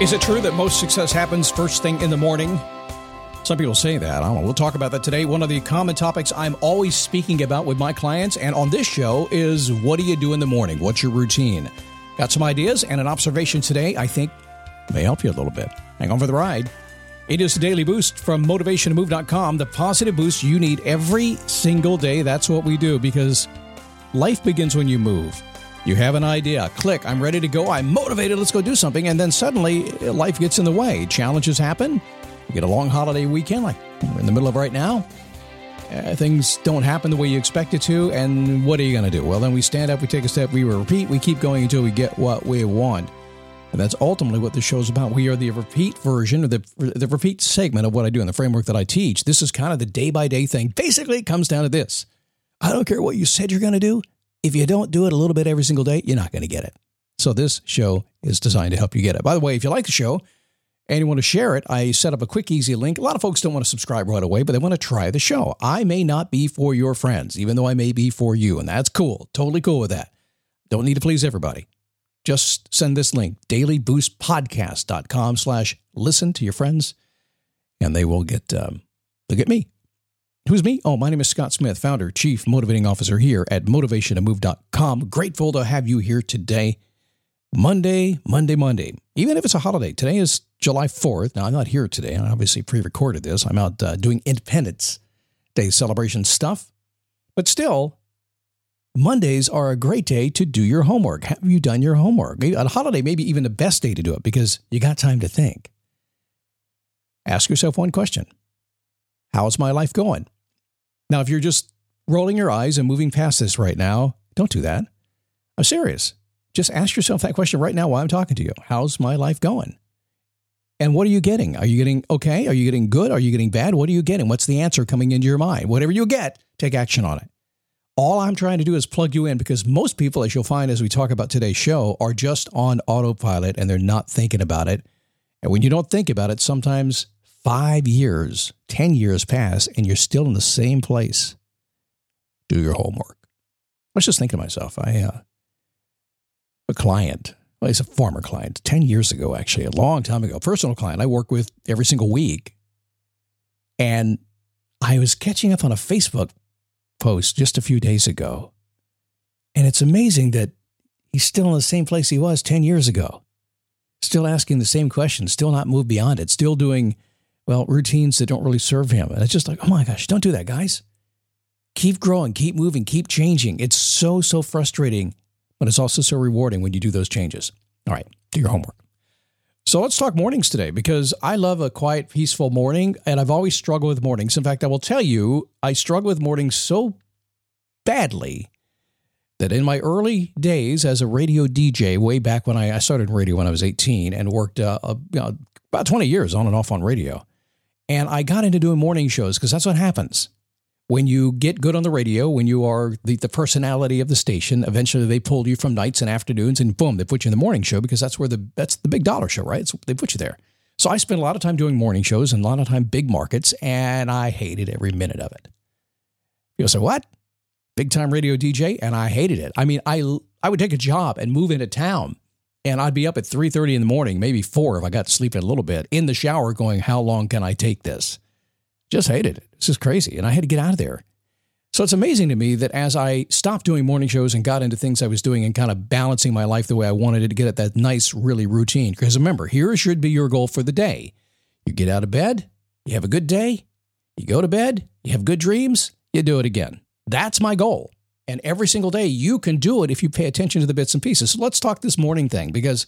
Is it true that most success happens first thing in the morning? Some people say that. I don't know. We'll talk about that today. One of the common topics I'm always speaking about with my clients and on this show is, what do you do in the morning? What's your routine? Got some ideas and an observation today I think may help you a little bit. Hang on for the ride. It is the Daily Boost from MotivationToMove.com, the positive boost you need every single day. That's what we do, because life begins when you move. You have an idea. Click. I'm ready to go. I'm motivated. Let's go do something. And then suddenly life gets in the way. Challenges happen. You get a long holiday weekend like we're in the middle of right now. Things don't happen the way you expect it to. And what are you going to do? Well, then we stand up. We take a step. We repeat. We keep going until we get what we want. And that's ultimately what this show is about. We are the repeat version, or the repeat segment of what I do in the framework that I teach. This is kind of the day-by-day thing. Basically, it comes down to this. I don't care what you said you're going to do. If you don't do it a little bit every single day, you're not going to get it. So this show is designed to help you get it. By the way, if you like the show and you want to share it, I set up a quick, easy link. A lot of folks don't want to subscribe right away, but they want to try the show. I may not be for your friends, even though I may be for you. And that's cool. Totally cool with that. Don't need to please everybody. Just send this link, dailyboostpodcast.com/listen to your friends, and they will get, they'll get me. Who's me? Oh, my name is Scott Smith, founder, chief motivating officer here at MotivationToMove.com. Grateful to have you here today. Monday. Even if it's a holiday. Today is July 4th. Now, I'm not here today. I obviously pre-recorded this. I'm out doing Independence Day celebration stuff. But still, Mondays are a great day to do your homework. Have you done your homework? On a holiday, maybe even the best day to do it, because you got time to think. Ask yourself one question. How's my life going? Now, if you're just rolling your eyes and moving past this right now, don't do that. I'm serious. Just ask yourself that question right now while I'm talking to you. How's my life going? And what are you getting? Are you getting okay? Are you getting good? Are you getting bad? What are you getting? What's the answer coming into your mind? Whatever you get, take action on it. All I'm trying to do is plug you in, because most people, as you'll find as we talk about today's show, are just on autopilot and they're not thinking about it. And when you don't think about it, sometimes 5 years, 10 years pass, and you're still in the same place. Do your homework. I was just thinking to myself, he's a former client, 10 years ago, actually, a long time ago, personal client I work with every single week. And I was catching up on a Facebook post just a few days ago. And it's amazing that he's still in the same place he was 10 years ago. Still asking the same questions, still not moved beyond it, still doing... well, routines that don't really serve him. And it's just like, oh my gosh, don't do that, guys. Keep growing, keep moving, keep changing. It's so frustrating, but it's also so rewarding when you do those changes. All right, do your homework. So let's talk mornings today, because I love a quiet, peaceful morning, and I've always struggled with mornings. In fact, I will tell you, I struggle with mornings so badly that in my early days as a radio DJ, way back when I started radio when I was 18 and worked about 20 years on and off on radio. And I got into doing morning shows, because that's what happens. When you get good on the radio, when you are the personality of the station, eventually they pull you from nights and afternoons, and boom, they put you in the morning show, because that's where that's the big dollar show, right? They put you there. So I spent a lot of time doing morning shows and a lot of time big markets, and I hated every minute of it. People say, what? Big time radio DJ? And I hated it. I mean, I would take a job and move into town. And I'd be up at 3:30 in the morning, maybe 4 if I got to sleep in a little bit, in the shower going, how long can I take this? Just hated it. This is crazy. And I had to get out of there. So it's amazing to me that as I stopped doing morning shows and got into things I was doing and kind of balancing my life the way I wanted it to get at that nice, really routine. Because remember, here should be your goal for the day. You get out of bed. You have a good day. You go to bed. You have good dreams. You do it again. That's my goal. And every single day, you can do it if you pay attention to the bits and pieces. So let's talk this morning thing, because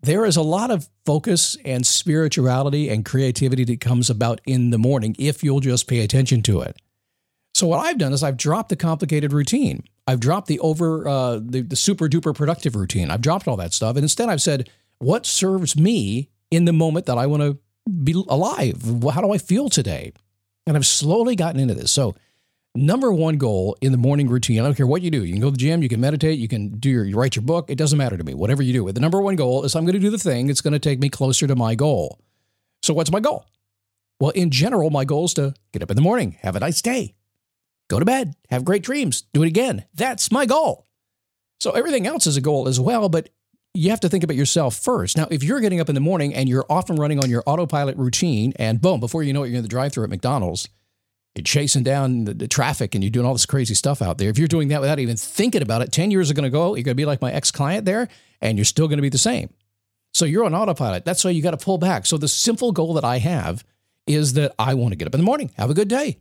there is a lot of focus and spirituality and creativity that comes about in the morning if you'll just pay attention to it. So what I've done is I've dropped the complicated routine. I've dropped the the super duper productive routine. I've dropped all that stuff. And instead I've said, what serves me in the moment that I want to be alive? How do I feel today? And I've slowly gotten into this. So number one goal in the morning routine, I don't care what you do. You can go to the gym, you can meditate, you can you write your book. It doesn't matter to me. Whatever you do, the number one goal is I'm going to do the thing that's going to take me closer to my goal. So what's my goal? Well, in general, my goal is to get up in the morning, have a nice day, go to bed, have great dreams, do it again. That's my goal. So everything else is a goal as well, but you have to think about yourself first. Now, if you're getting up in the morning and you're off and running on your autopilot routine and boom, before you know it, you're in the drive-thru at McDonald's, you're chasing down the traffic and you're doing all this crazy stuff out there. If you're doing that without even thinking about it, 10 years are going to go, you're going to be like my ex-client there, and you're still going to be the same. So you're on autopilot. That's why you got to pull back. So the simple goal that I have is that I want to get up in the morning, have a good day,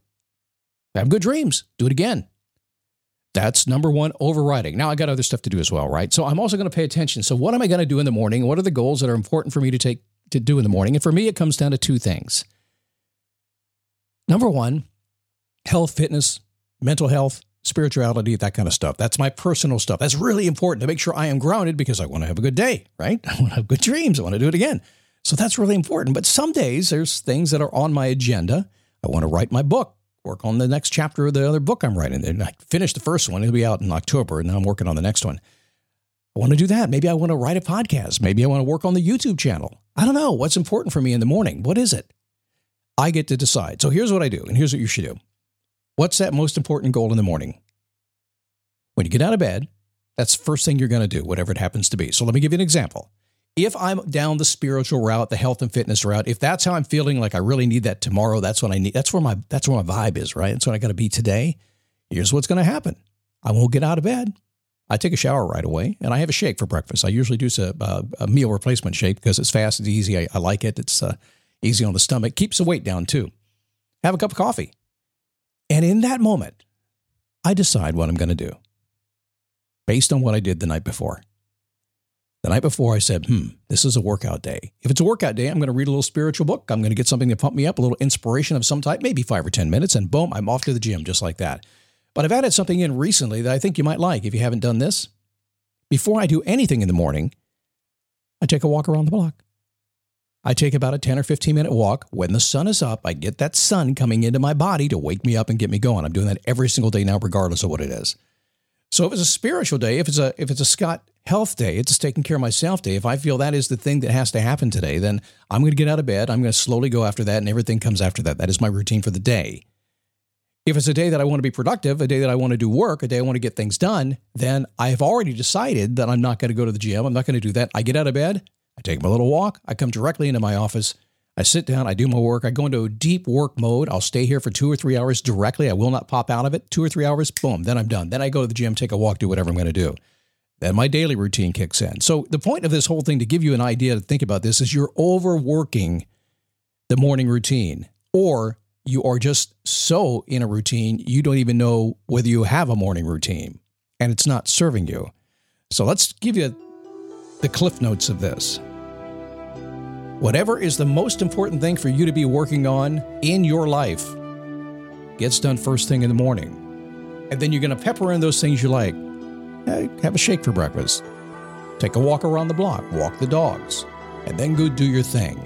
have good dreams, do it again. That's number one, overriding. Now I got other stuff to do as well, right? So I'm also going to pay attention. So what am I going to do in the morning? What are the goals that are important for me to do in the morning? And for me, it comes down to two things. Number one, health, fitness, mental health, spirituality, that kind of stuff. That's my personal stuff. That's really important to make sure I am grounded because I want to have a good day, right? I want to have good dreams. I want to do it again. So that's really important. But some days there's things that are on my agenda. I want to write my book, work on the next chapter of the other book I'm writing. And I finished the first one. It'll be out in October, and then I'm working on the next one. I want to do that. Maybe I want to write a podcast. Maybe I want to work on the YouTube channel. I don't know. What's important for me in the morning? What is it? I get to decide. So here's what I do, and here's what you should do. What's that most important goal in the morning? When you get out of bed, that's the first thing you're going to do, whatever it happens to be. So let me give you an example. If I'm down the spiritual route, the health and fitness route, if that's how I'm feeling, like I really need that tomorrow, that's what I need. That's where my vibe is, right? That's what I got to be today. Here's what's going to happen. I won't get out of bed. I take a shower right away, and I have a shake for breakfast. I usually do a meal replacement shake because it's fast, it's easy. I like it. It's easy on the stomach. Keeps the weight down too. Have a cup of coffee. And in that moment, I decide what I'm going to do based on what I did the night before. The night before, I said, this is a workout day. If it's a workout day, I'm going to read a little spiritual book. I'm going to get something to pump me up, a little inspiration of some type, maybe 5 or 10 minutes, and boom, I'm off to the gym just like that. But I've added something in recently that I think you might like if you haven't done this. Before I do anything in the morning, I take a walk around the block. I take about a 10 or 15-minute walk. When the sun is up, I get that sun coming into my body to wake me up and get me going. I'm doing that every single day now, regardless of what it is. So if it's a spiritual day, if it's a Scott health day, it's taking care of myself day. If I feel that is the thing that has to happen today, then I'm going to get out of bed. I'm going to slowly go after that, and everything comes after that. That is my routine for the day. If it's a day that I want to be productive, a day that I want to do work, a day I want to get things done, then I've already decided that I'm not going to go to the gym. I'm not going to do that. I get out of bed. I take my little walk. I come directly into my office. I sit down. I do my work. I go into a deep work mode. I'll stay here for 2 or 3 hours directly. I will not pop out of it. 2 or 3 hours, boom, then I'm done. Then I go to the gym, take a walk, do whatever I'm going to do. Then my daily routine kicks in. So the point of this whole thing, to give you an idea to think about this, is you're overworking the morning routine, or you are just so in a routine, you don't even know whether you have a morning routine, and it's not serving you. So let's give you the cliff notes of this. Whatever is the most important thing for you to be working on in your life gets done first thing in the morning. And then you're going to pepper in those things you like. Have a shake for breakfast. Take a walk around the block. Walk the dogs. And then go do your thing.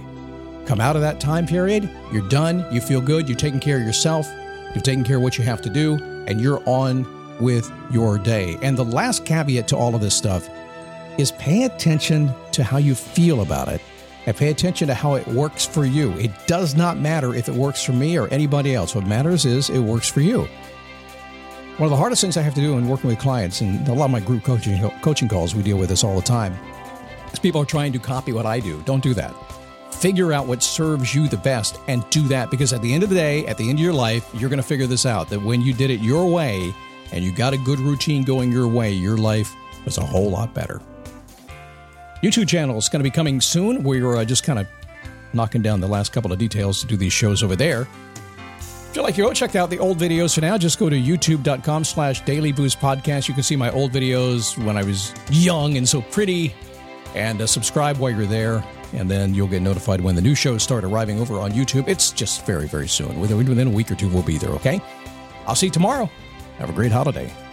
Come out of that time period. You're done. You feel good. You're taking care of yourself. You're taking care of what you have to do. And you're on with your day. And the last caveat to all of this stuff is pay attention to how you feel about it, and pay attention to how it works for you. It does not matter if it works for me or anybody else. What matters is it works for you. One of the hardest things I have to do in working with clients, and a lot of my group coaching calls, we deal with this all the time, is people are trying to copy what I do. Don't do that. Figure out what serves you the best and do that, because at the end of the day, at the end of your life, you're going to figure this out, that when you did it your way and you got a good routine going your way, your life was a whole lot better. YouTube channel is going to be coming soon. We're just kind of knocking down the last couple of details to do these shows over there. If you like your own, check out the old videos for now. Just go to youtube.com/dailyboostpodcast. You can see my old videos when I was young and so pretty. And subscribe while you're there, and then you'll get notified when the new shows start arriving over on YouTube. It's just very, very soon. Within a week or two, we'll be there, okay? I'll see you tomorrow. Have a great holiday.